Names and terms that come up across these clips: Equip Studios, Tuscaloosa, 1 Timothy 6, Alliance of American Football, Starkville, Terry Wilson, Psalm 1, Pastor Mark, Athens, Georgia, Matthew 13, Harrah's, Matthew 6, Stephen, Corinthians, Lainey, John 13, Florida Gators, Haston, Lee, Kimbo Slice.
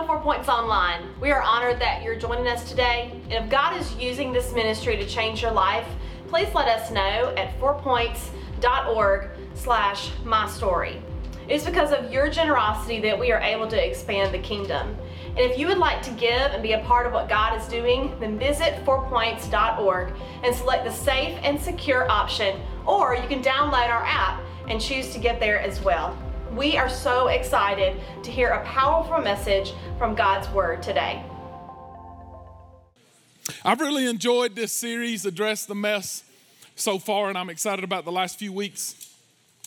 Welcome to 4 Points Online. We are honored that you're joining us today. And if God is using this ministry to change your life, please let us know at fourpoints.org/mystory. It's because of your generosity that we are able to expand the kingdom. And if you would like to give and be a part of what God is doing, then visit fourpoints.org and select the safe and secure option, or you can download our app and choose to give there as well. We are so excited to hear a powerful message from God's Word today. I've really enjoyed this series, Address the Mess, so far, and I'm excited about the last few weeks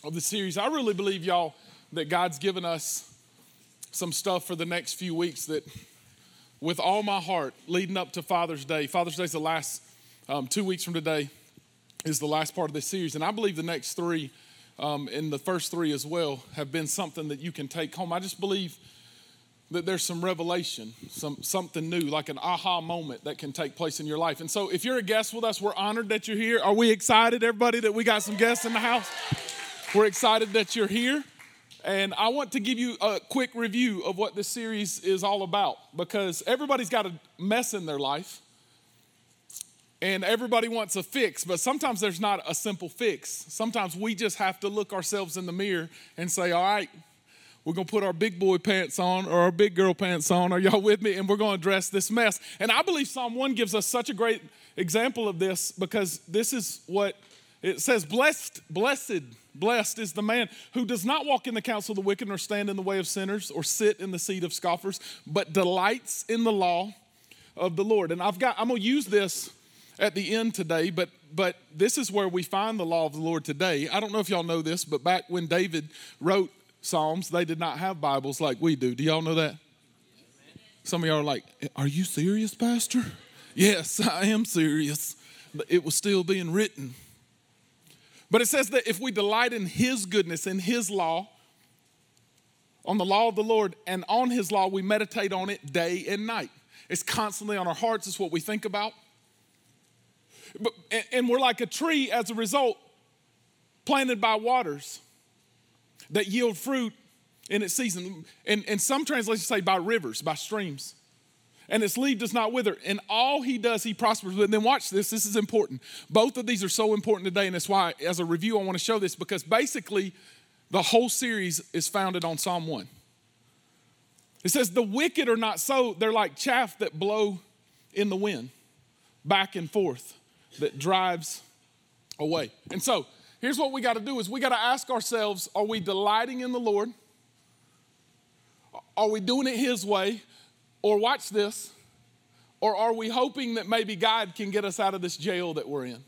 of the series. I really believe, y'all, that God's given us some stuff for the next few weeks that, with all my heart, leading up to Father's Day. Father's Day is the last 2 weeks from today, is the last part of this series, and I believe the next three and the first three as well have been something that you can take home. I just believe that there's some revelation, something new, like an aha moment that can take place in your life. And so if you're a guest with us, we're honored that you're here. Are we excited, everybody, that we got some guests in the house? We're excited that you're here. And I want to give you a quick review of what this series is all about, because everybody's got a mess in their life. And everybody wants a fix, but sometimes there's not a simple fix. Sometimes we just have to look ourselves in the mirror and say, all right, we're going to put our big boy pants on or our big girl pants on. Are y'all with me? And we're going to address this mess. And I believe Psalm 1 gives us such a great example of this, because this is what it says. Blessed is the man who does not walk in the counsel of the wicked, nor stand in the way of sinners, or sit in the seat of scoffers, but delights in the law of the Lord. And I'm going to use this at the end today, but this is where we find the law of the Lord today. I don't know if y'all know this, but back when David wrote Psalms, they did not have Bibles like we do. Do y'all know that? Amen. Some of y'all are like, are you serious, Pastor? Yes, I am serious. It was still being written. But it says that if we delight in his goodness, in his law, on the law of the Lord, and on his law, we meditate on it day and night. It's constantly on our hearts. It's what we think about. And we're like a tree as a result, planted by waters that yield fruit in its season. And some translations say by rivers, by streams. And its leaf does not wither. And all he does, he prospers. But then watch this. This is important. Both of these are so important today. And that's why, as a review, I want to show this. Because basically, the whole series is founded on Psalm 1. It says, the wicked are not so. They're like chaff that blow in the wind, back and forth, that drives away. And so here's what we got to do is we got to ask ourselves, are we delighting in the Lord? Are we doing it his way? Or watch this. Or are we hoping that maybe God can get us out of this jail that we're in?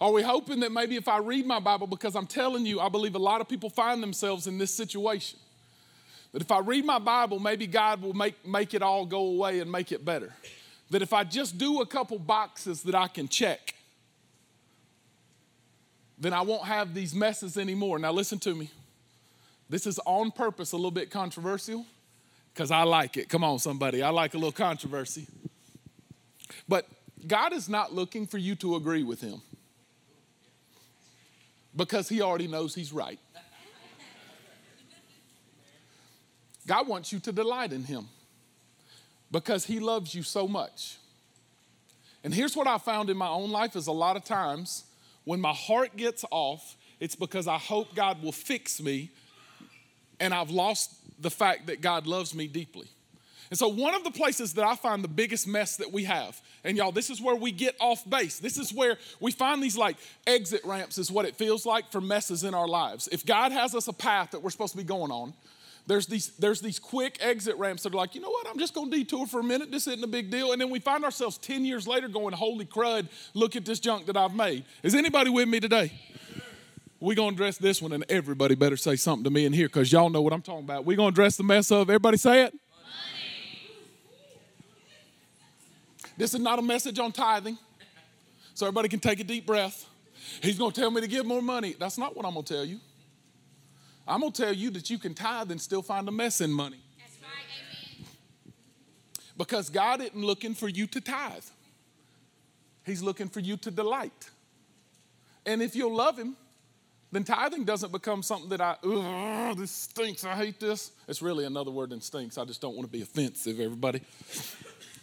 Are we hoping that maybe if I read my Bible, because I'm telling you, I believe a lot of people find themselves in this situation. That if I read my Bible, maybe God will make it all go away and make it better. That if I just do a couple boxes that I can check, then I won't have these messes anymore. Now listen to me. This is on purpose a little bit controversial because I like it. Come on, somebody. I like a little controversy. But God is not looking for you to agree with him because he already knows he's right. God wants you to delight in him, because he loves you so much. And here's what I found in my own life is a lot of times when my heart gets off, it's because I hope God will fix me, and I've lost the fact that God loves me deeply. And so one of the places that I find the biggest mess that we have, and y'all, this is where we get off base. This is where we find these like exit ramps is what it feels like for messes in our lives. If God has us a path that we're supposed to be going on, There's these quick exit ramps that are like, you know what, I'm just going to detour for a minute. This isn't a big deal. And then we find ourselves 10 years later going, holy crud, look at this junk that I've made. Is anybody with me today? We're going to address this one, and everybody better say something to me in here because y'all know what I'm talking about. We're going to address the mess of, everybody say it. Money. This is not a message on tithing, so everybody can take a deep breath. He's going to tell me to give more money. That's not what I'm going to tell you. I'm going to tell you that you can tithe and still find a mess in money. That's right, amen. Because God isn't looking for you to tithe. He's looking for you to delight. And if you'll love him, then tithing doesn't become something that this stinks, I hate this. It's really another word than stinks. I just don't want to be offensive, everybody.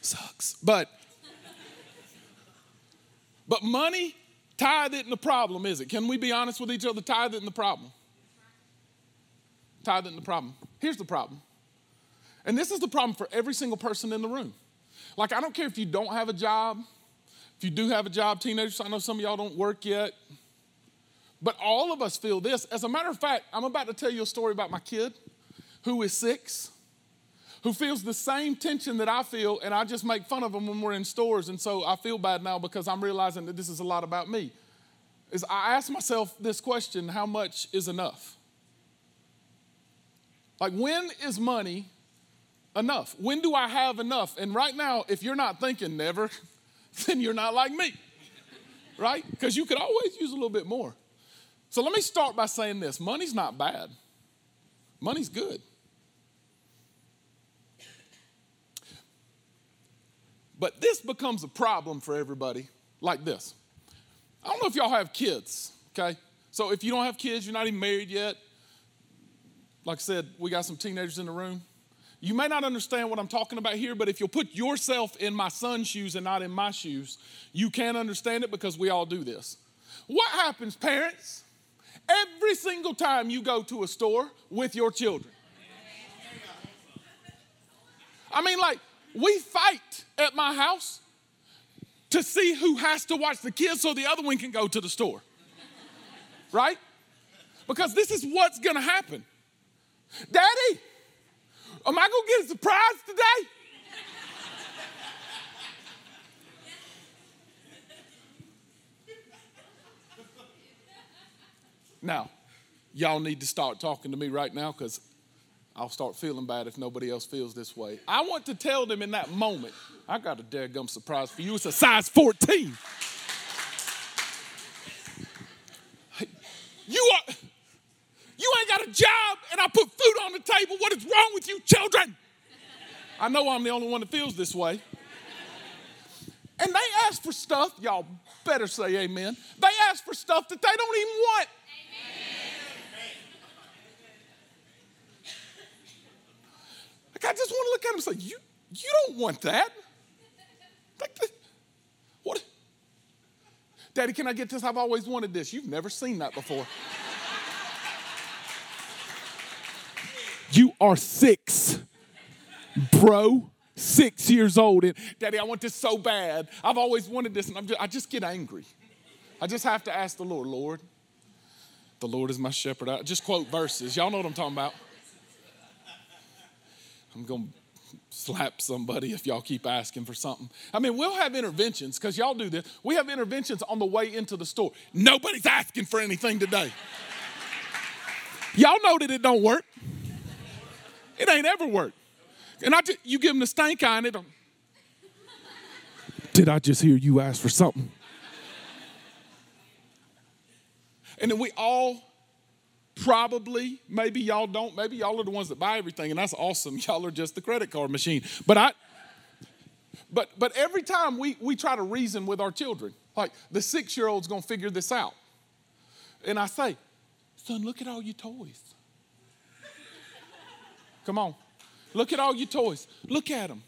Sucks. But money, tithe isn't the problem, is it? Can we be honest with each other? Tithe isn't the problem. Tithe isn't the problem. Here's the problem. And this is the problem for every single person in the room. Like, I don't care if you don't have a job. If you do have a job, teenagers, I know some of y'all don't work yet. But all of us feel this. As a matter of fact, I'm about to tell you a story about my kid who is 6, who feels the same tension that I feel, and I just make fun of him when we're in stores. And so I feel bad now because I'm realizing that this is a lot about me. Is I ask myself this question, how much is enough? Like, when is money enough? When do I have enough? And right now, if you're not thinking never, then you're not like me, right? Because you could always use a little bit more. So let me start by saying this. Money's not bad. Money's good. But this becomes a problem for everybody like this. I don't know if y'all have kids, okay? So if you don't have kids, you're not even married yet. Like I said, we got some teenagers in the room. You may not understand what I'm talking about here, but if you'll put yourself in my son's shoes and not in my shoes, you can understand it because we all do this. What happens, parents, every single time you go to a store with your children? I mean, like, we fight at my house to see who has to watch the kids so the other one can go to the store, right? Because this is what's going to happen. Daddy, am I going to get a surprise today? Now, y'all need to start talking to me right now because I'll start feeling bad if nobody else feels this way. I want to tell them in that moment, I got a dadgum surprise for you. It's a size 14. You ain't got a job, and I put food on the table. What is wrong with you children? I know I'm the only one that feels this way. And they ask for stuff. Y'all better say amen. They ask for stuff that they don't even want. Amen. Like, I just want to look at them and say, you don't want that. Like, what? Daddy, can I get this? I've always wanted this. You've never seen that before. You are 6, bro, 6 years old. And Daddy, I want this so bad. I've always wanted this, and I just get angry. I just have to ask the Lord. Lord, the Lord is my shepherd. I just quote verses. Y'all know what I'm talking about. I'm going to slap somebody if y'all keep asking for something. I mean, we'll have interventions because y'all do this. We have interventions on the way into the store. Nobody's asking for anything today. Y'all know that it don't work. It ain't ever worked. And you give them the stank eye and it don't. Did I just hear you ask for something? And then we all probably, maybe y'all don't, maybe y'all are the ones that buy everything, and that's awesome. Y'all are just the credit card machine. But every time we try to reason with our children, like the 6-year-old's gonna figure this out. And I say, son, look at all your toys. Come on. Look at all your toys. Look at them.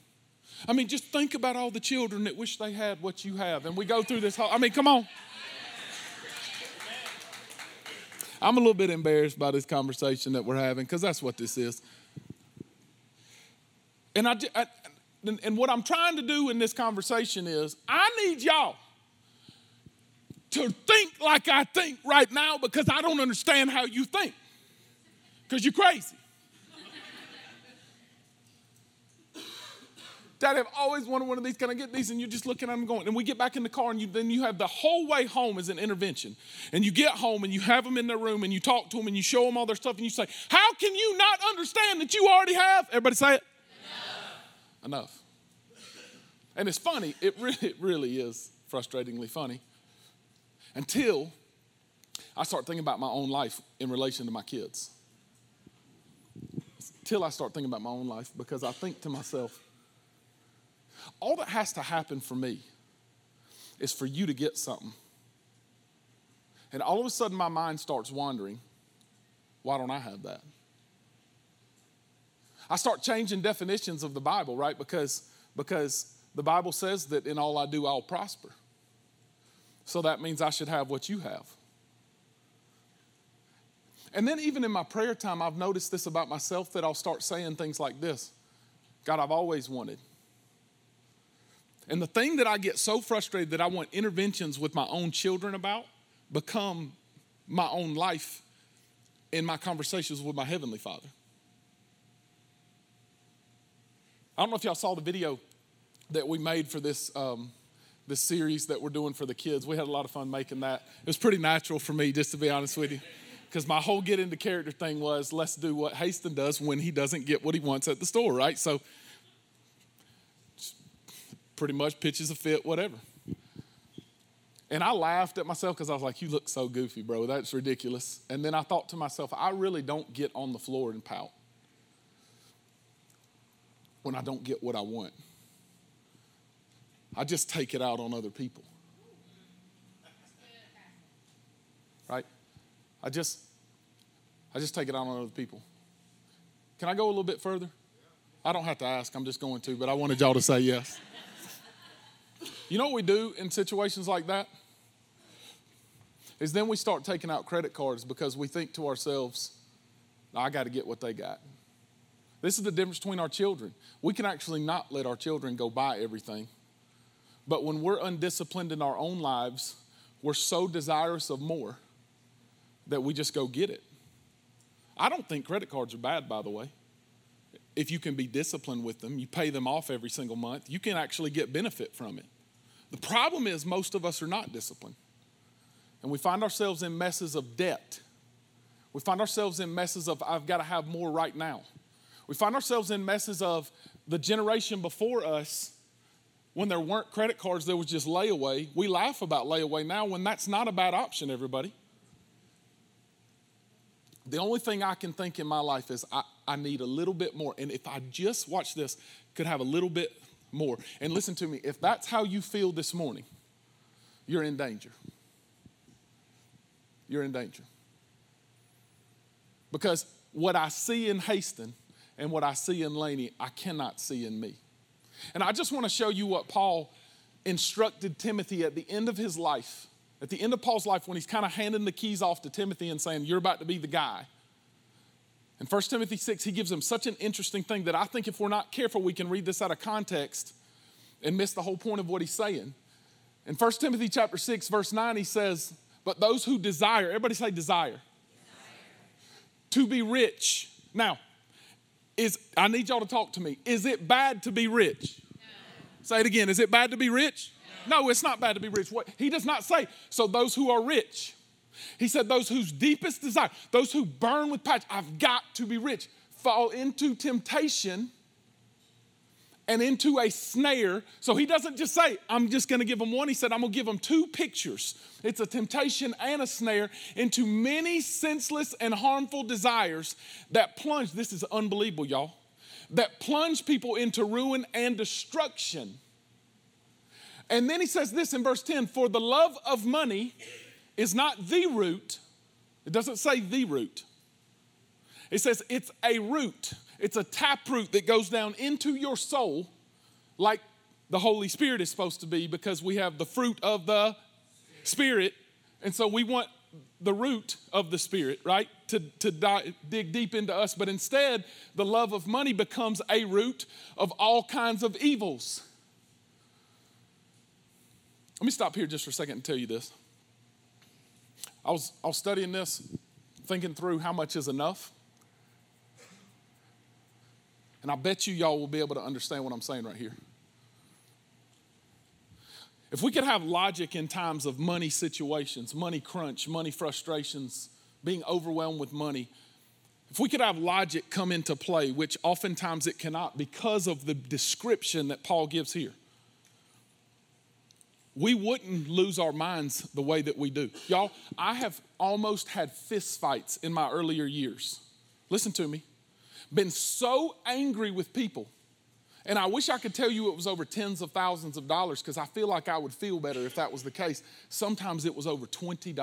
I mean, just think about all the children that wish they had what you have. And we go through this whole, I mean, come on. I'm a little bit embarrassed by this conversation that we're having because that's what this is. And and what I'm trying to do in this conversation is I need y'all to think like I think right now because I don't understand how you think because you're crazy. Daddy, I've always wanted one of these. Can I get these? And you're just looking at them going. And we get back in the car, and then you have the whole way home as an intervention. And you get home, and you have them in their room, and you talk to them, and you show them all their stuff, and you say, how can you not understand that you already have? Everybody say it. Enough. And it's funny. It really is frustratingly funny. Until I start thinking about my own life in relation to my kids. Till I start thinking about my own life because I think to myself, all that has to happen for me is for you to get something. And all of a sudden my mind starts wandering. Why don't I have that? I start changing definitions of the Bible, right? Because the Bible says that in all I do, I'll prosper. So that means I should have what you have. And then even in my prayer time, I've noticed this about myself, that I'll start saying things like this. God, I've always wanted. And the thing that I get so frustrated that I want interventions with my own children about become my own life in my conversations with my Heavenly Father. I don't know if y'all saw the video that we made for this this series that we're doing for the kids. We had a lot of fun making that. It was pretty natural for me, just to be honest with you, because my whole get into character thing was, let's do what Haston does when he doesn't get what he wants at the store, right? So pretty much pitches a fit, whatever. And I laughed at myself because I was like, you look so goofy, bro. That's ridiculous. And then I thought to myself, I really don't get on the floor and pout when I don't get what I want. I just take it out on other people. Right? I just take it out on other people. Can I go a little bit further? I don't have to ask. I'm just going to, but I wanted y'all to say yes. You know what we do in situations like that? Is then we start taking out credit cards because we think to ourselves, I got to get what they got. This is the difference between our children. We can actually not let our children go buy everything. But when we're undisciplined in our own lives, we're so desirous of more that we just go get it. I don't think credit cards are bad, by the way. If you can be disciplined with them, you pay them off every single month, you can actually get benefit from it. The problem is most of us are not disciplined. And we find ourselves in messes of debt. We find ourselves in messes of, I've got to have more right now. We find ourselves in messes of the generation before us, when there weren't credit cards, there was just layaway. We laugh about layaway now when that's not a bad option, everybody. The only thing I can think in my life is I need a little bit more. And if I just, watch this, could have a little bit more. And listen to me, if that's how you feel this morning, you're in danger. You're in danger. Because what I see in Haston and what I see in Lainey, I cannot see in me. And I just want to show you what Paul instructed Timothy at the end of his life, at the end of Paul's life, when he's kind of handing the keys off to Timothy and saying, you're about to be the guy. In 1 Timothy 6, he gives him such an interesting thing that I think if we're not careful, we can read this out of context and miss the whole point of what he's saying. In 1 Timothy chapter 6, verse 9, he says, but those who desire, everybody say desire, to be rich. Now, I need y'all to talk to me. Is it bad to be rich? No. Say it again. Is it bad to be rich? No, it's not bad to be rich. What? He does not say, so those who are rich. He said those whose deepest desire, those who burn with passion, I've got to be rich, fall into temptation and into a snare. So he doesn't just say, I'm just going to give them one. He said, I'm going to give them two pictures. It's a temptation and a snare into many senseless and harmful desires that plunge, this is unbelievable, y'all, that plunge people into ruin and destruction. And then he says this in verse 10, for the love of money is not the root. It doesn't say the root. It says it's a root. It's a taproot that goes down into your soul like the Holy Spirit is supposed to be, because we have the fruit of the Spirit. And so we want the root of the Spirit, right, to dig deep into us. But instead, the love of money becomes a root of all kinds of evils. Let me stop here just for a second and tell you this. I was studying this, thinking through how much is enough. And I bet you y'all will be able to understand what I'm saying right here. If we could have logic in times of money situations, money crunch, money frustrations, being overwhelmed with money, if we could have logic come into play, which oftentimes it cannot because of the description that Paul gives here, we wouldn't lose our minds the way that we do. Y'all, I have almost had fist fights in my earlier years. Listen to me. Been so angry with people, and I wish I could tell you it was over tens of thousands of dollars, because I feel like I would feel better if that was the case. Sometimes it was over $20.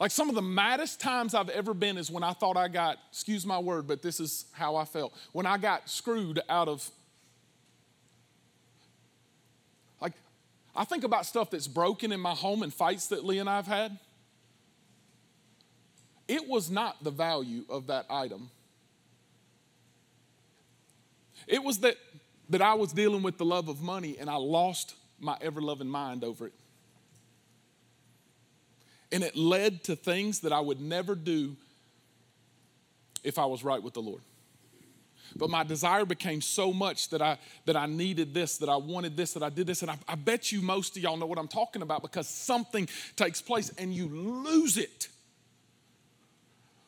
Like some of the maddest times I've ever been is when I thought I got, excuse my word, but this is how I felt. When I got screwed out of, like, I think about stuff that's broken in my home and fights that Lee and I have had. It was not the value of that item. It was that I was dealing with the love of money and I lost my ever-loving mind over it. And it led to things that I would never do if I was right with the Lord. But my desire became so much that I needed this, that I wanted this, that I did this. And I bet you most of y'all know what I'm talking about because something takes place and you lose it.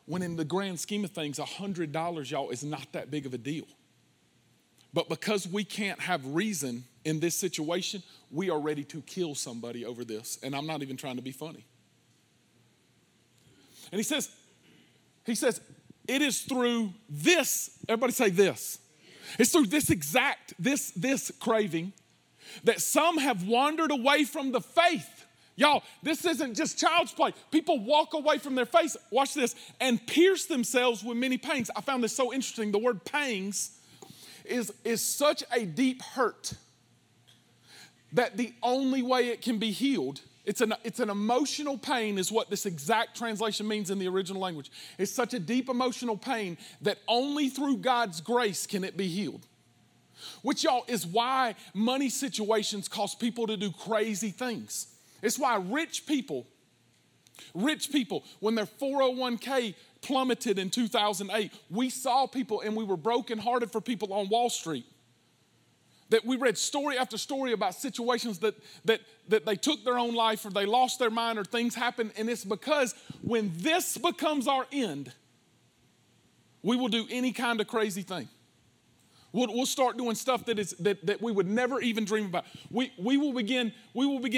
When in the grand scheme of things, $100, y'all, is not that big of a deal. But because we can't have reason in this situation, we are ready to kill somebody over this. And I'm not even trying to be funny. And he says, it is through this, everybody say this. It's through this exact, this craving that some have wandered away from the faith. Y'all, this isn't just child's play. People walk away from their faith, watch this, and pierce themselves with many pangs. I found this so interesting. The word pangs is such a deep hurt that the only way it can be healed, it's an emotional pain is what this exact translation means in the original language. It's such a deep emotional pain that only through God's grace can it be healed. Which, y'all, is why money situations cause people to do crazy things. It's why rich people, when their 401k plummeted in 2008, we saw people and we were brokenhearted for people on Wall Street. That we read story after story about situations that they took their own life or they lost their mind or things happened. And it's because when this becomes our end, we will do any kind of crazy thing. We'll start doing stuff that we would never even dream about. We will begin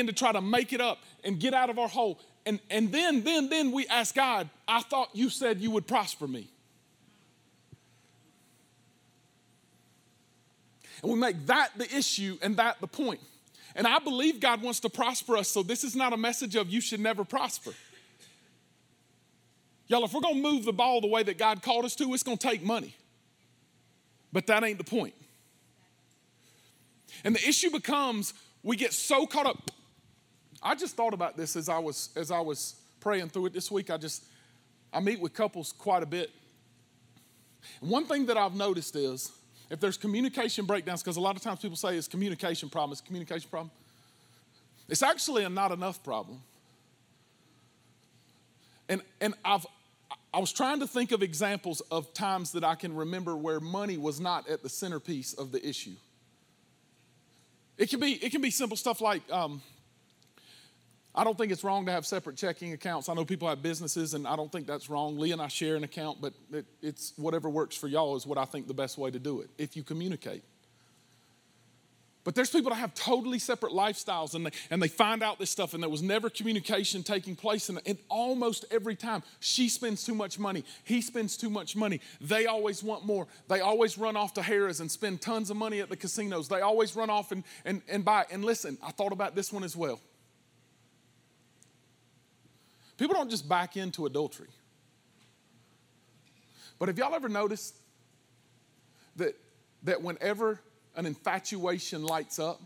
to try to make it up and get out of our hole. And then we ask God, I thought you said you would prosper me. And we make that the issue and that the point. And I believe God wants to prosper us, so this is not a message of you should never prosper. Y'all, if we're going to move the ball the way that God called us to, it's going to take money. But that ain't the point. And the issue becomes we get so caught up. I just thought about this as I was praying through it this week. I meet with couples quite a bit. And one thing that I've noticed is if there's communication breakdowns, because a lot of times people say it's communication problem, it's a communication problem. It's actually a not enough problem. And I was trying to think of examples of times that I can remember where money was not at the centerpiece of the issue. It can be simple stuff like, I don't think it's wrong to have separate checking accounts. I know people have businesses, and I don't think that's wrong. Lee and I share an account, but it's whatever works for y'all is what I think the best way to do it, if you communicate. But there's people that have totally separate lifestyles, and they find out this stuff, and there was never communication taking place. And almost every time, she spends too much money. He spends too much money. They always want more. They always run off to Harrah's and spend tons of money at the casinos. They always run off and buy. And listen, I thought about this one as well. People don't just back into adultery. But have y'all ever noticed that whenever an infatuation lights up,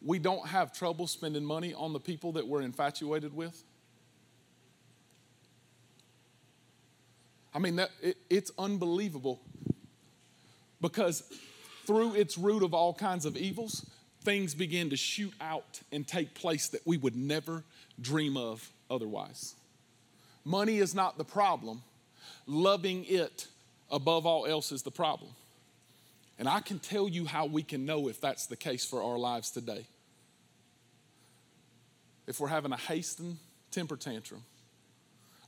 we don't have trouble spending money on the people that we're infatuated with? I mean, it's unbelievable because through its root of all kinds of evils, things begin to shoot out and take place that we would never dream of otherwise. Money is not the problem. Loving it above all else is the problem. And I can tell you how we can know if that's the case for our lives today. If we're having a Haston temper tantrum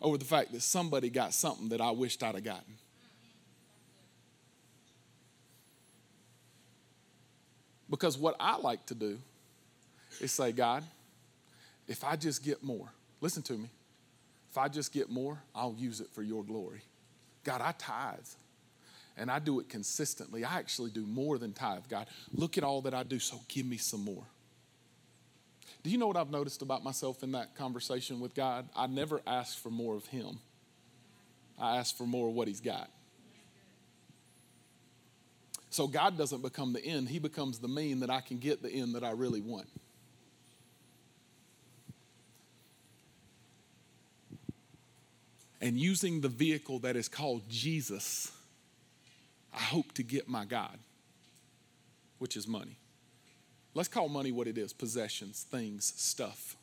over the fact that somebody got something that I wished I'd have gotten. Because what I like to do is say, God, if I just get more, listen to me. If I just get more, I'll use it for your glory. God, I tithe, and I do it consistently. I actually do more than tithe, God. Look at all that I do, so give me some more. Do you know what I've noticed about myself in that conversation with God? I never ask for more of him. I ask for more of what he's got. So God doesn't become the end. He becomes the mean that I can get the end that I really want. And using the vehicle that is called Jesus, I hope to get my God, which is money. Let's call money what it is: possessions, things, stuff.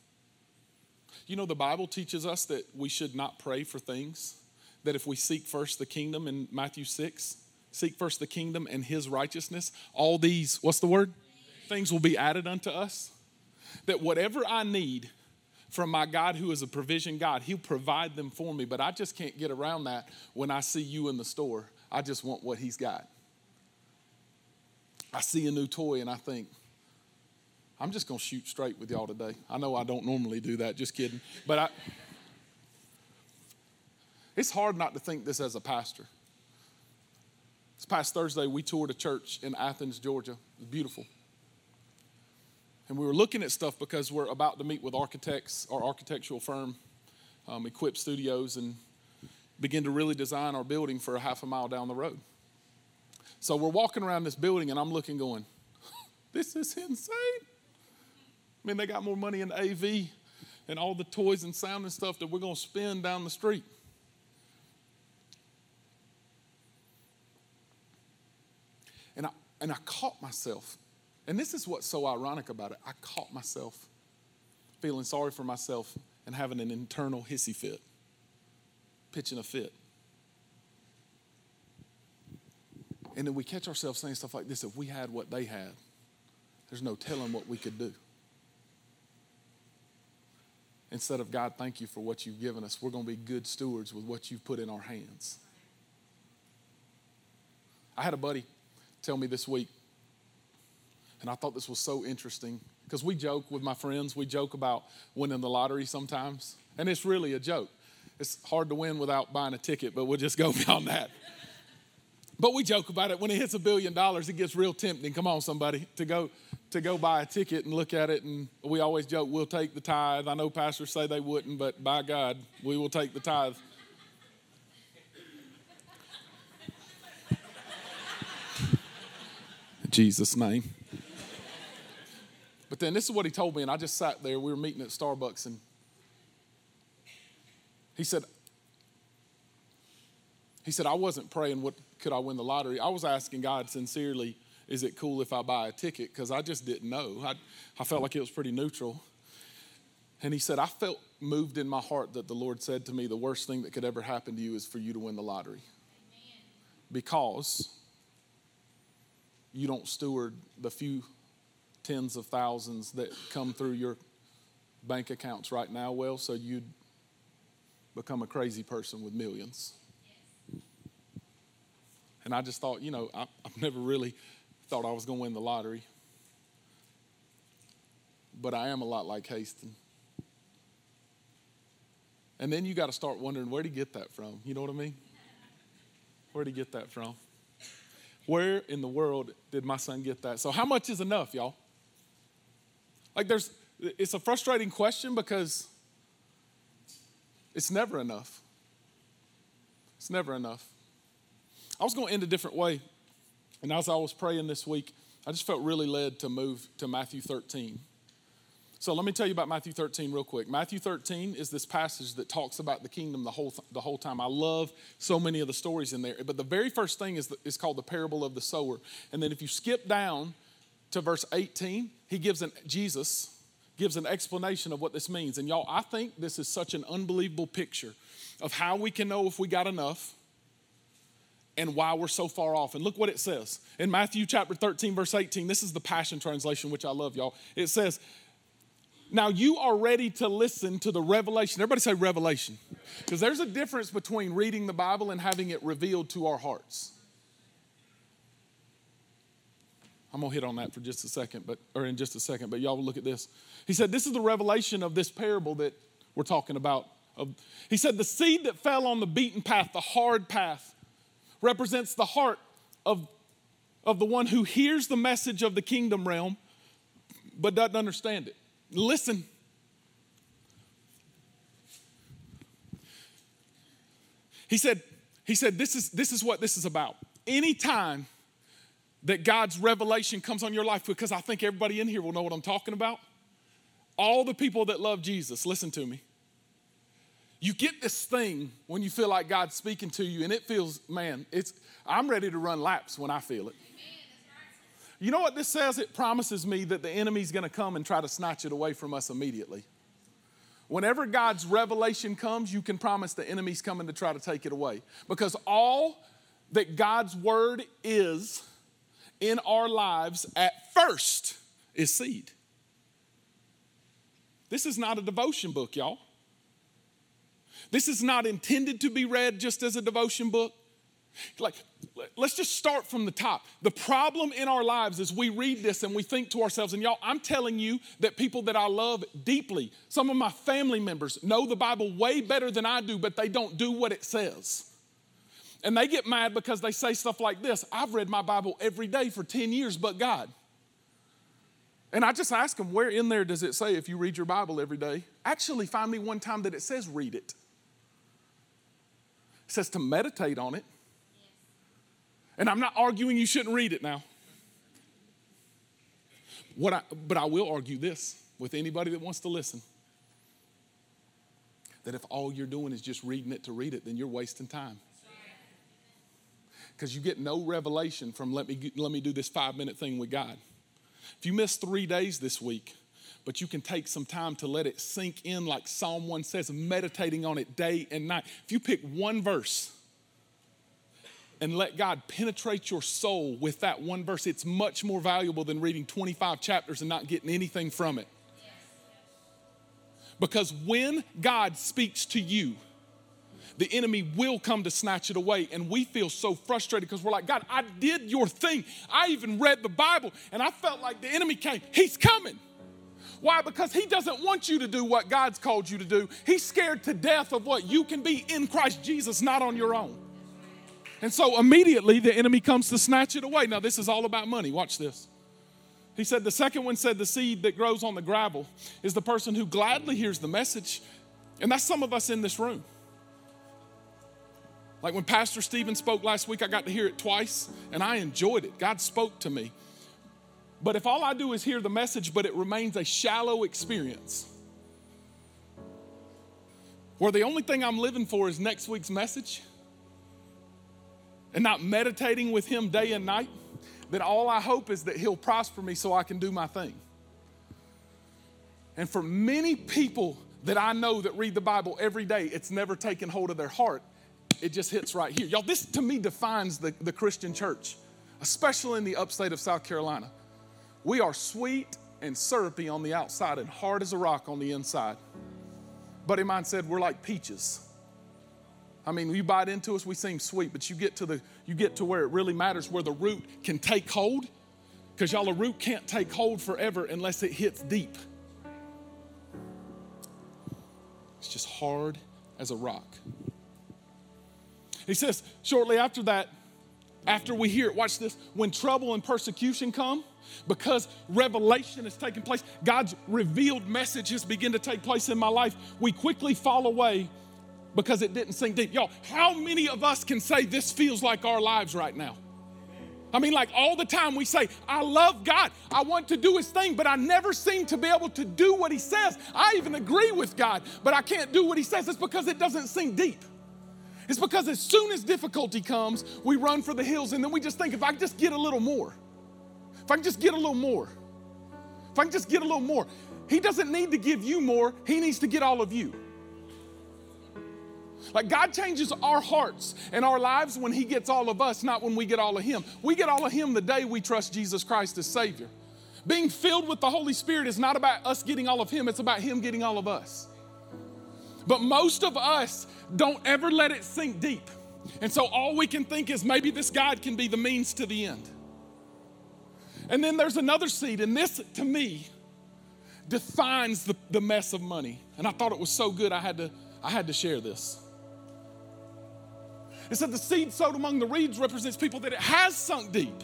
You know, the Bible teaches us that we should not pray for things, that if we seek first the kingdom in Matthew 6, seek first the kingdom and his righteousness, all these, what's the word? Things will be added unto us. That whatever I need from my God, who is a provision God, he'll provide them for me. But I just can't get around that. When I see you in the store, I just want what he's got. I see a new toy and I think, I'm just going to shoot straight with y'all today. I know I don't normally do that, just kidding. But it's hard not to think this as a pastor. This past Thursday, we toured a church in Athens, Georgia. It was beautiful. And we were looking at stuff because we're about to meet with architects, our architectural firm, Equip Studios, and begin to really design our building for a half a mile down the road. So we're walking around this building, and I'm looking going, this is insane. I mean, they got more money in AV and all the toys and sound and stuff that we're going to spend down the street. And I caught myself. And this is what's so ironic about it. I caught myself feeling sorry for myself and having an internal hissy fit, pitching a fit. And then we catch ourselves saying stuff like this: if we had what they had, there's no telling what we could do. Instead of, God, thank you for what you've given us, we're going to be good stewards with what you've put in our hands. I had a buddy tell me this week, and I thought this was so interesting, because we joke with my friends. We joke about winning the lottery sometimes, and it's really a joke. It's hard to win without buying a ticket, but we'll just go beyond that. But we joke about it. When it hits $1 billion, it gets real tempting. Come on, somebody, to go buy a ticket and look at it. And we always joke, we'll take the tithe. I know pastors say they wouldn't, but by God, we will take the tithe. In Jesus' name. But then this is what he told me, and I just sat there. We were meeting at Starbucks, and he said, I wasn't praying, what could I win the lottery? I was asking God sincerely, is it cool if I buy a ticket? Because I just didn't know. I felt like it was pretty neutral. And he said, I felt moved in my heart that the Lord said to me, the worst thing that could ever happen to you is for you to win the lottery. Amen. Because you don't steward the few tens of thousands that come through your bank accounts right now well, so you'd become a crazy person with millions. And I just thought, I've never really thought I was going to win the lottery. But I am a lot like Haston. And then you got to start wondering, where'd he get that from? You know what I mean? Where'd he get that from? Where in the world did my son get that? So how much is enough, y'all? Like, it's a frustrating question because it's never enough. It's never enough. I was going to end a different way. And as I was praying this week, I just felt really led to move to Matthew 13. So let me tell you about Matthew 13 real quick. Matthew 13 is this passage that talks about the kingdom the whole time. I love so many of the stories in there. But the very first thing is called the parable of the sower. And then if you skip down to verse 18, Jesus gives an explanation of what this means. And y'all, I think this is such an unbelievable picture of how we can know if we got enough and why we're so far off. And look what it says. In Matthew chapter 13, verse 18, this is the Passion Translation, which I love, y'all. It says, now you are ready to listen to the revelation. Everybody say revelation. Because there's a difference between reading the Bible and having it revealed to our hearts. I'm going to hit on that in just a second, but y'all look at this. He said, this is the revelation of this parable that we're talking about. He said, the seed that fell on the beaten path, the hard path, represents the heart of the one who hears the message of the kingdom realm but doesn't understand it. Listen. He said, this is what this is about. Anytime that God's revelation comes on your life, because I think everybody in here will know what I'm talking about. All the people that love Jesus, listen to me. You get this thing when you feel like God's speaking to you, and it feels, man, I'm ready to run laps when I feel it. You know what this says? It promises me that the enemy's going to come and try to snatch it away from us immediately. Whenever God's revelation comes, you can promise the enemy's coming to try to take it away. Because all that God's word is in our lives at first is seed. This is not a devotion book, y'all. This is not intended to be read just as a devotion book. Like, let's just start from the top. The problem in our lives is we read this and we think to ourselves, and y'all, I'm telling you that people that I love deeply, some of my family members know the Bible way better than I do, but they don't do what it says. And they get mad because they say stuff like this: I've read my Bible every day for 10 years, but God. And I just ask them, where in there does it say if you read your Bible every day? Actually, find me one time that it says read it. It says to meditate on it. And I'm not arguing you shouldn't read it now. But I will argue this with anybody that wants to listen. That if all you're doing is just reading it to read it, then you're wasting time. Because you get no revelation from let me do this 5-minute thing with God. If you miss 3 days this week, but you can take some time to let it sink in, like Psalm 1 says, meditating on it day and night. If you pick one verse and let God penetrate your soul with that one verse, it's much more valuable than reading 25 chapters and not getting anything from it. Yes. Because when God speaks to you, the enemy will come to snatch it away, and we feel so frustrated because we're like, God, I did your thing. I even read the Bible, and I felt like the enemy came. He's coming. Why? Because he doesn't want you to do what God's called you to do. He's scared to death of what you can be in Christ Jesus, not on your own. And so immediately the enemy comes to snatch it away. Now this is all about money. Watch this. He said, the second one said, the seed that grows on the gravel is the person who gladly hears the message. And that's some of us in this room. Like when Pastor Stephen spoke last week, I got to hear it twice and I enjoyed it. God spoke to me. But if all I do is hear the message, but it remains a shallow experience, where the only thing I'm living for is next week's message, and not meditating with him day and night, then all I hope is that he'll prosper me so I can do my thing. And for many people that I know that read the Bible every day, it's never taken hold of their heart. It just hits right here. Y'all, this to me defines the Christian church, especially in the upstate of South Carolina. We are sweet and syrupy on the outside and hard as a rock on the inside. A buddy of mine said we're like peaches. I mean, you bite into us, we seem sweet, but you get to where it really matters, where the root can take hold. Because y'all, a root can't take hold forever unless it hits deep. It's just hard as a rock. He says, shortly after that, after we hear it, watch this, when trouble and persecution come, because revelation has taken place, God's revealed messages begin to take place in my life, we quickly fall away because it didn't sink deep. Y'all, how many of us can say this feels like our lives right now? I mean, like all the time we say, I love God. I want to do his thing, but I never seem to be able to do what he says. I even agree with God, but I can't do what he says. It's because it doesn't sink deep. It's because as soon as difficulty comes, we run for the hills, and then we just think, if I can just get a little more, if I can just get a little more, if I can just get a little more. He doesn't need to give you more. He needs to get all of you. Like God changes our hearts and our lives when he gets all of us, not when we get all of him. We get all of him the day we trust Jesus Christ as Savior. Being filled with the Holy Spirit is not about us getting all of him. It's about him getting all of us. But most of us don't ever let it sink deep. And so all we can think is maybe this God can be the means to the end. And then there's another seed. And this, to me, defines the mess of money. And I thought it was so good I had to share this. It said the seed sowed among the reeds represents people that it has sunk deep.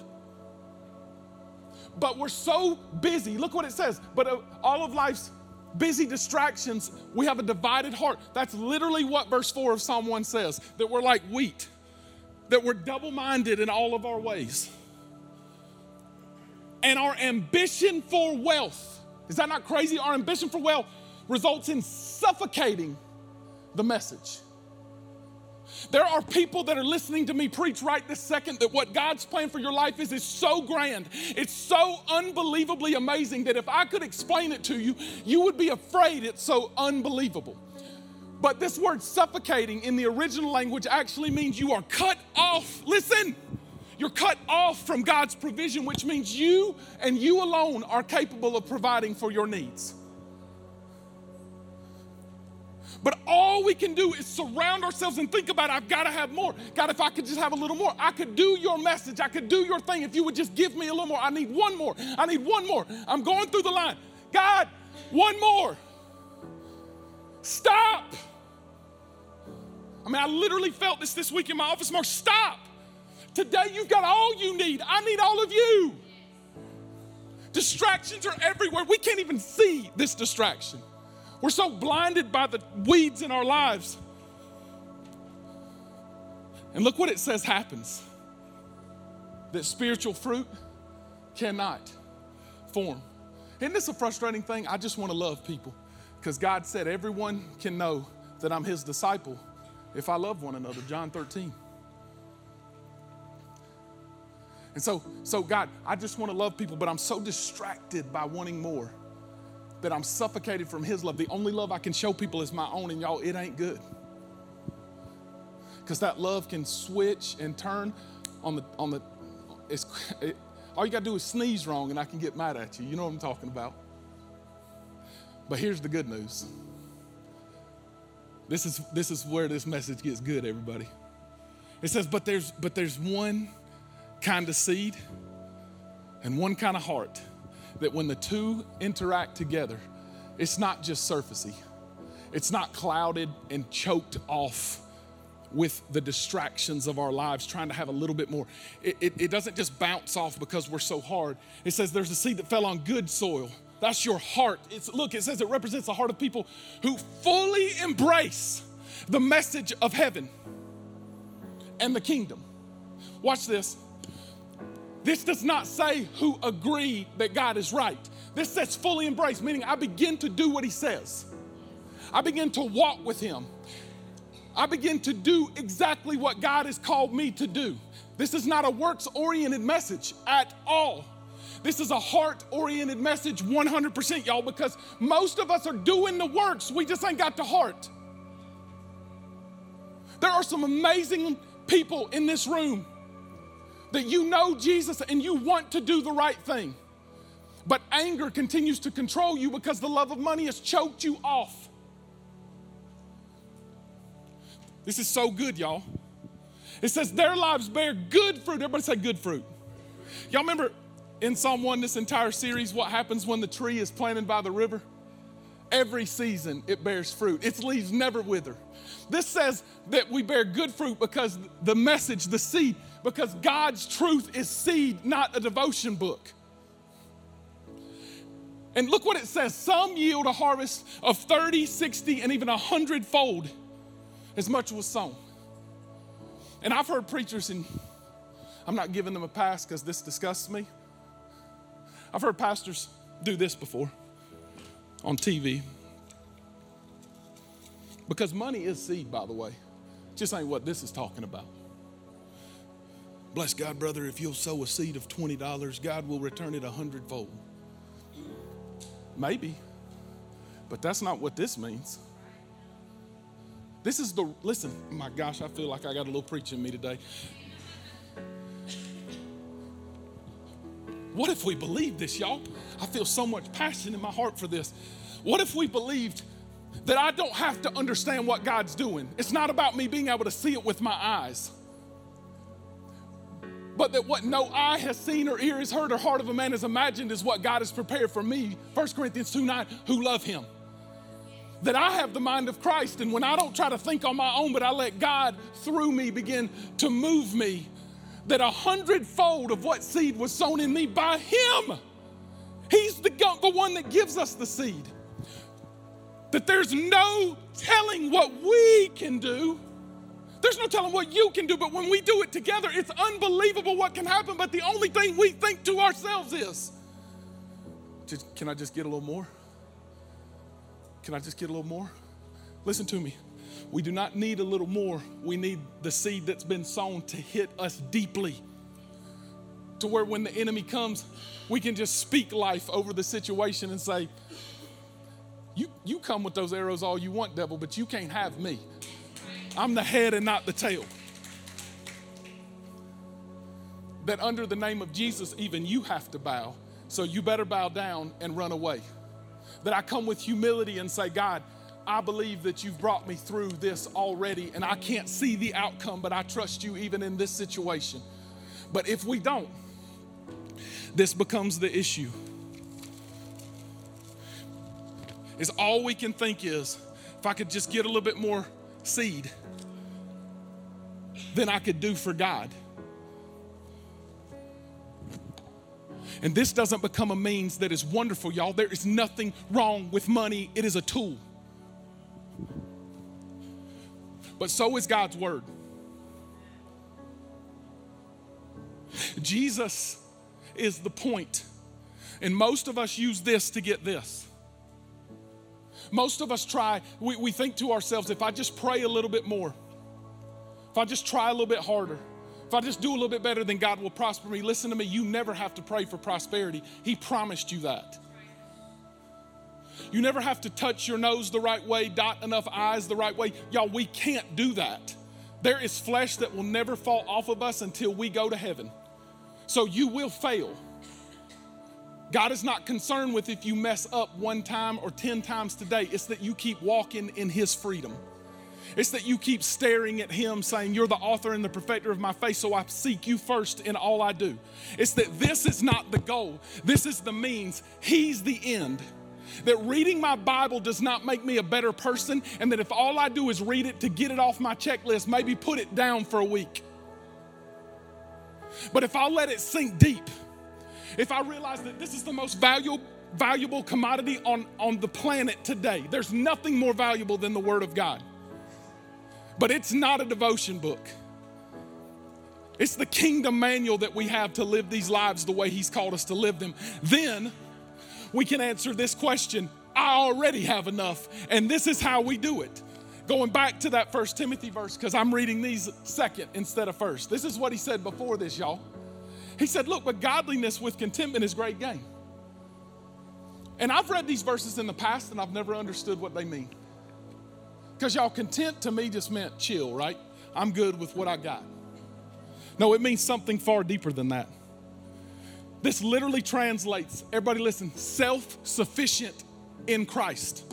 But we're so busy. Look what it says. But all of life's busy distractions, we have a divided heart. That's literally what verse 4 of Psalm 1 says, that we're like wheat, that we're double-minded in all of our ways. And our ambition for wealth, is that not crazy? Our ambition for wealth results in suffocating the message. There are people that are listening to me preach right this second that what God's plan for your life is so grand. It's so unbelievably amazing that if I could explain it to you, you would be afraid it's so unbelievable. But this word suffocating in the original language actually means you are cut off. Listen, you're cut off from God's provision, which means you and you alone are capable of providing for your needs. But all we can do is surround ourselves and think about, I've got to have more. God, if I could just have a little more, I could do your message. I could do your thing. If you would just give me a little more, I need one more. I need one more. I'm going through the line. God, one more. Stop. I mean, I literally felt this week in my office. Mark, stop. Today you've got all you need. I need all of you. Distractions are everywhere. We can't even see this distraction. We're so blinded by the weeds in our lives. And look what it says happens. That spiritual fruit cannot form. Isn't this a frustrating thing? I just want to love people because God said everyone can know that I'm his disciple if I love one another, John 13. And so God, I just want to love people, but I'm so distracted by wanting more that I'm suffocated from his love. The only love I can show people is my own, and y'all, it ain't good. Because that love can switch and turn all you gotta do is sneeze wrong and I can get mad at you. You know what I'm talking about. But here's the good news. This is where this message gets good, everybody. It says, but there's one kind of seed and one kind of heart, that when the two interact together, it's not just surfacey. It's not clouded and choked off with the distractions of our lives, trying to have a little bit more. It doesn't just bounce off because we're so hard. It says there's a seed that fell on good soil. That's your heart. It says it represents the heart of people who fully embrace the message of heaven and the kingdom. Watch this. This does not say who agree that God is right. This says fully embrace, meaning I begin to do what he says. I begin to walk with him. I begin to do exactly what God has called me to do. This is not a works-oriented message at all. This is a heart-oriented message 100%, y'all, because most of us are doing the works. We just ain't got the heart. There are some amazing people in this room that you know Jesus and you want to do the right thing. But anger continues to control you because the love of money has choked you off. This is so good, y'all. It says their lives bear good fruit. Everybody say good fruit. Y'all remember in Psalm 1, this entire series, what happens when the tree is planted by the river? Every season it bears fruit. Its leaves never wither. This says that we bear good fruit because the message, the seed, because God's truth is seed, not a devotion book. And look what it says. Some yield a harvest of 30, 60, and even 100-fold as much was sown. And I've heard preachers, and I'm not giving them a pass because this disgusts me. I've heard pastors do this before on TV. Because money is seed, by the way. Just ain't what this is talking about. Bless God, brother, if you'll sow a seed of $20, God will return it 100-fold. Maybe, but that's not what this means. Listen, my gosh, I feel like I got a little preaching in me today. What if we believed this, y'all? I feel so much passion in my heart for this. What if we believed that I don't have to understand what God's doing? It's not about me being able to see it with my eyes. But that what no eye has seen or ear has heard or heart of a man has imagined is what God has prepared for me, 1 Corinthians 2:9, who love him. That I have the mind of Christ, and when I don't try to think on my own, but I let God through me begin to move me, that 100-fold of what seed was sown in me by him. He's the one that gives us the seed. That there's no telling what we can do. There's no telling what you can do, but when we do it together, it's unbelievable what can happen, but the only thing we think to ourselves is, can I just get a little more? Can I just get a little more? Listen to me. We do not need a little more. We need the seed that's been sown to hit us deeply, to where when the enemy comes, we can just speak life over the situation and say, you come with those arrows all you want, devil, but you can't have me. I'm the head and not the tail. That under the name of Jesus, even you have to bow, so you better bow down and run away. That I come with humility and say, God, I believe that you've brought me through this already, and I can't see the outcome, but I trust you even in this situation. But if we don't, this becomes the issue. Is all we can think is, if I could just get a little bit more seed, then I could do for God. And this doesn't become a means that is wonderful, y'all. There is nothing wrong with money. It is a tool. But so is God's word. Jesus is the point. And most of us use this to get this. Most of us we think to ourselves, if I just pray a little bit more, if I just try a little bit harder, if I just do a little bit better, then God will prosper me. Listen to me, you never have to pray for prosperity. He promised you that. You never have to touch your nose the right way, dot enough I's the right way. Y'all, we can't do that. There is flesh that will never fall off of us until we go to heaven. So you will fail. God is not concerned with if you mess up one time or 10 times today. It's that you keep walking in his freedom. It's that you keep staring at him saying, you're the author and the perfecter of my faith, so I seek you first in all I do. It's that this is not the goal. This is the means. He's the end. That reading my Bible does not make me a better person, and that if all I do is read it to get it off my checklist, maybe put it down for a week. But if I let it sink deep, if I realize that this is the most valuable commodity on the planet today, there's nothing more valuable than the Word of God. But it's not a devotion book. It's the kingdom manual that we have to live these lives the way he's called us to live them. Then we can answer this question, I already have enough, and this is how we do it. Going back to that 1 Timothy verse, because I'm reading these second instead of first. This is what he said before this, y'all. He said, look, but godliness with contentment is great gain. And I've read these verses in the past, and I've never understood what they mean. Because y'all, content to me just meant chill, right? I'm good with what I got. No, it means something far deeper than that. This literally translates, everybody listen, self-sufficient in Christ.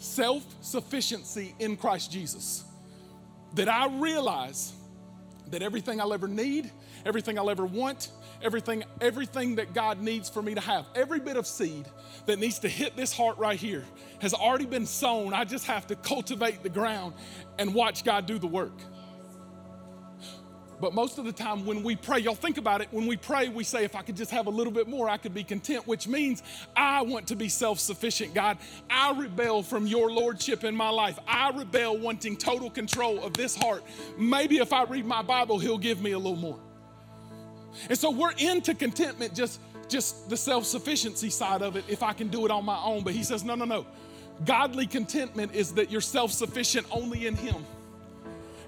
Self-sufficiency in Christ Jesus. That I realize that everything I'll ever need, everything I'll ever want, everything that God needs for me to have, every bit of seed that needs to hit this heart right here has already been sown. I just have to cultivate the ground and watch God do the work. But most of the time when we pray, y'all think about it, when we pray, we say, if I could just have a little bit more, I could be content, which means I want to be self-sufficient, God. I rebel from your lordship in my life. I rebel wanting total control of this heart. Maybe if I read my Bible, he'll give me a little more. And so we're into contentment, just the self-sufficiency side of it, if I can do it on my own. But he says, no. Godly contentment is that you're self-sufficient only in him.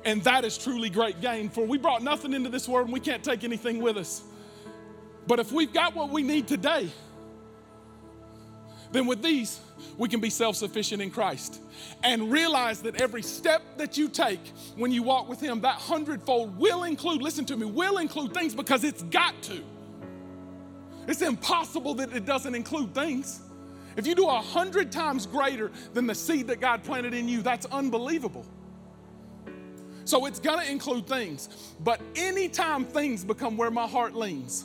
And that is truly great gain, for we brought nothing into this world and we can't take anything with us. But if we've got what we need today, then with these, we can be self-sufficient in Christ and realize that every step that you take when you walk with him, that 100-fold will include, listen to me, will include things, because it's got to. It's impossible that it doesn't include things. If you do 100 times greater than the seed that God planted in you, that's unbelievable. So it's gonna include things, but anytime things become where my heart leans,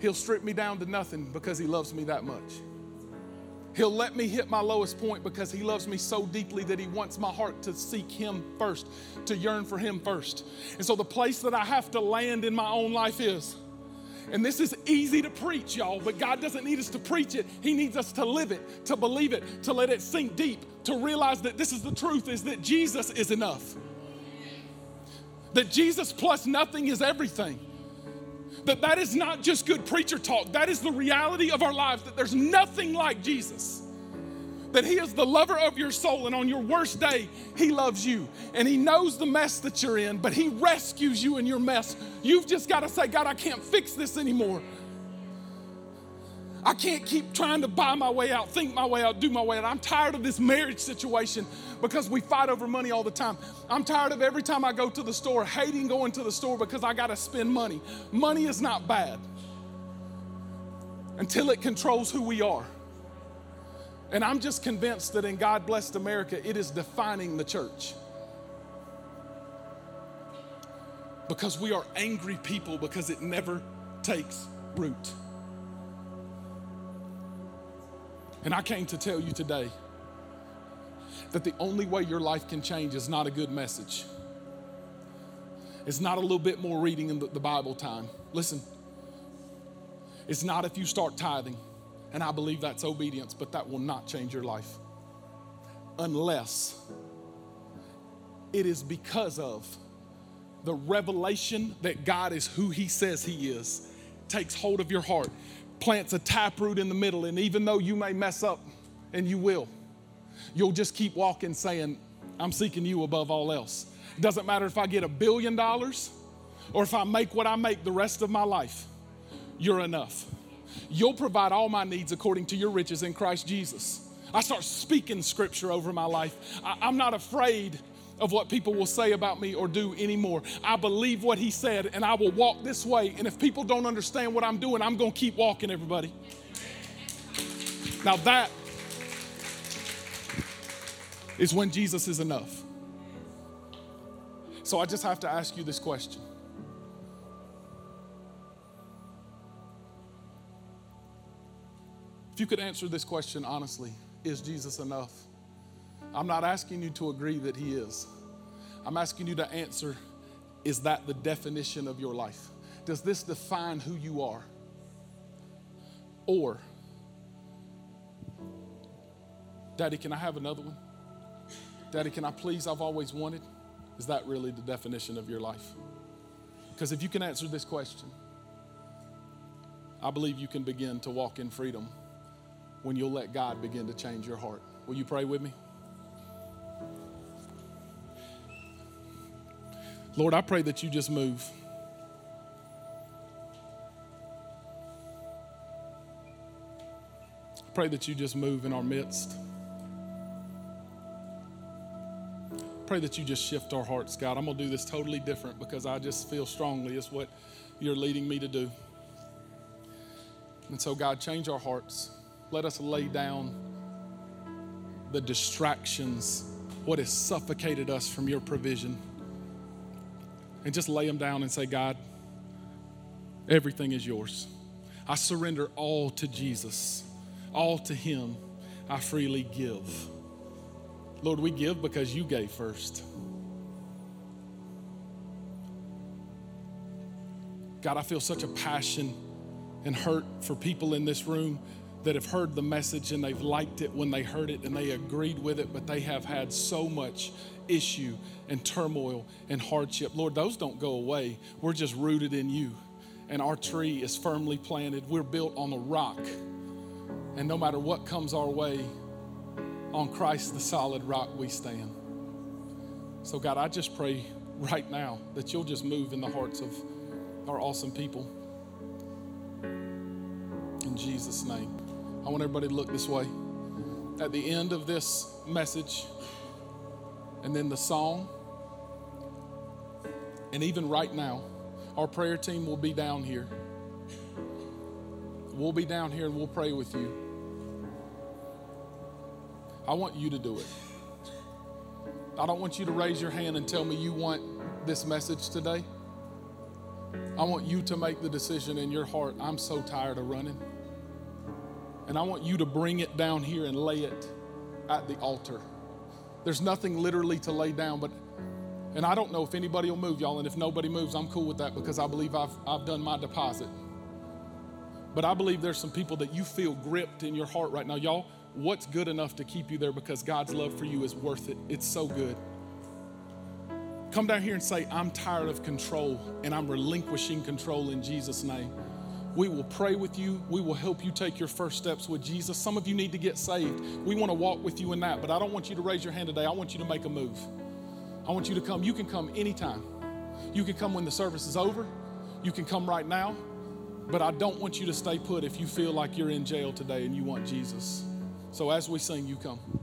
he'll strip me down to nothing because he loves me that much. He'll let me hit my lowest point because he loves me so deeply that he wants my heart to seek him first, to yearn for him first. And so the place that I have to land in my own life is, and this is easy to preach, y'all, but God doesn't need us to preach it. He needs us to live it, to believe it, to let it sink deep, to realize that this is the truth, is that Jesus is enough. That Jesus plus nothing is everything. That is not just good preacher talk. That is the reality of our lives, that there's nothing like Jesus. That he is the lover of your soul, and on your worst day, he loves you. And he knows the mess that you're in, but he rescues you in your mess. You've just got to say, God, I can't fix this anymore. I can't keep trying to buy my way out, think my way out, do my way out. I'm tired of this marriage situation because we fight over money all the time. I'm tired of every time I go to the store, hating going to the store because I got to spend money. Money is not bad until it controls who we are. And I'm just convinced that in God Blessed America, it is defining the church. Because we are angry people because it never takes root. And I came to tell you today that the only way your life can change is not a good message. It's not a little bit more reading in the Bible time. Listen, it's not if you start tithing, and I believe that's obedience, but that will not change your life unless it is because of the revelation that God is who he says he is, takes hold of your heart, plants a taproot in the middle, and even though you may mess up, and you will, you'll just keep walking saying, I'm seeking you above all else. It doesn't matter if I get $1 billion or if I make what I make the rest of my life, you're enough. You'll provide all my needs according to your riches in Christ Jesus. I start speaking scripture over my life. I'm not afraid of what people will say about me or do anymore. I believe what he said, and I will walk this way. And if people don't understand what I'm doing, I'm going to keep walking, everybody. Now that is when Jesus is enough. So I just have to ask you this question. If you could answer this question honestly, is Jesus enough? I'm not asking you to agree that he is. I'm asking you to answer, is that the definition of your life? Does this define who you are? Or, Daddy, can I have another one? Daddy, can I please? I've always wanted. Is that really the definition of your life? Because if you can answer this question, I believe you can begin to walk in freedom when you'll let God begin to change your heart. Will you pray with me? Lord, I pray that you just move. I pray that you just move in our midst. I pray that you just shift our hearts, God. I'm going to do this totally different because I just feel strongly it's what you're leading me to do. And so, God, change our hearts. Let us lay down the distractions, what has suffocated us from your provision. And just lay them down and say, God, everything is yours. I surrender all to Jesus, all to him. I freely give. Lord, we give because you gave first. God, I feel such a passion and hurt for people in this room that have heard the message and they've liked it when they heard it and they agreed with it, but they have had so much issue and turmoil and hardship. Lord, those don't go away. We're just rooted in you, and our tree is firmly planted. We're built on the rock, and no matter what comes our way, on Christ, the solid rock, we stand. So God, I just pray right now that you'll just move in the hearts of our awesome people. In Jesus' name. I want everybody to look this way. At the end of this message, and then the song, and even right now, our prayer team will be down here. We'll be down here and we'll pray with you. I want you to do it. I don't want you to raise your hand and tell me you want this message today. I want you to make the decision in your heart. I'm so tired of running. And I want you to bring it down here and lay it at the altar. There's nothing literally to lay down, but, and I don't know if anybody will move, y'all, and if nobody moves, I'm cool with that because I believe I've done my deposit. But I believe there's some people that you feel gripped in your heart right now. Y'all, what's good enough to keep you there? Because God's love for you is worth it. It's so good. Come down here and say, I'm tired of control and I'm relinquishing control in Jesus' name. We will pray with you. We will help you take your first steps with Jesus. Some of you need to get saved. We want to walk with you in that, but I don't want you to raise your hand today. I want you to make a move. I want you to come. You can come anytime. You can come when the service is over. You can come right now. But I don't want you to stay put if you feel like you're in jail today and you want Jesus. So as we sing, you come.